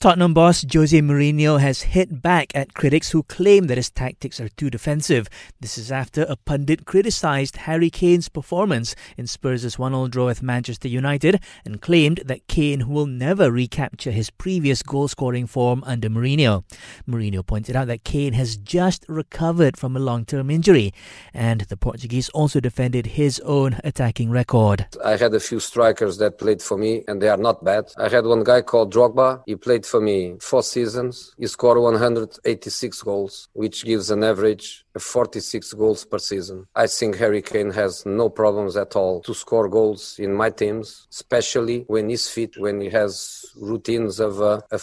Tottenham boss Jose Mourinho has hit back at critics who claim that his tactics are too defensive. This is after a pundit criticised Harry Kane's performance in Spurs' 1-1 draw with Manchester United and claimed that Kane will never recapture his previous goal-scoring form under Mourinho. Mourinho pointed out that Kane has just recovered from a long-term injury, and the Portuguese also defended his own attacking record. I had a few strikers that played for me, and they are not bad. I had one guy called Drogba. He played for me 4 seasons. He scored 186 goals, which gives an average of 46 goals per season. I think Harry Kane has no problems at all to score goals in my teams, especially when he's fit, when he has routines of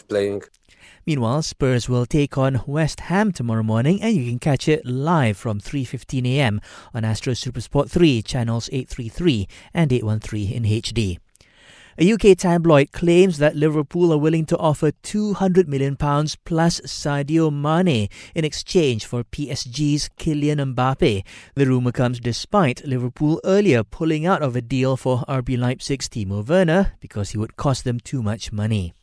playing. Meanwhile, Spurs will take on West Ham tomorrow morning, and you can catch it live from 3:15am on Astro Super Sport 3 channels 833 and 813 in HD. A UK tabloid claims that Liverpool are willing to offer £200 million plus Sadio Mane in exchange for PSG's Kylian Mbappe. The rumour comes despite Liverpool earlier pulling out of a deal for RB Leipzig's Timo Werner because he would cost them too much money.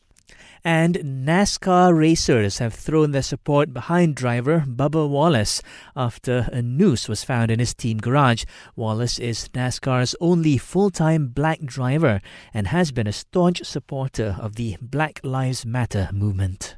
And NASCAR racers have thrown their support behind driver Bubba Wallace after a noose was found in his team garage. Wallace is NASCAR's only full-time black driver and has been a staunch supporter of the Black Lives Matter movement.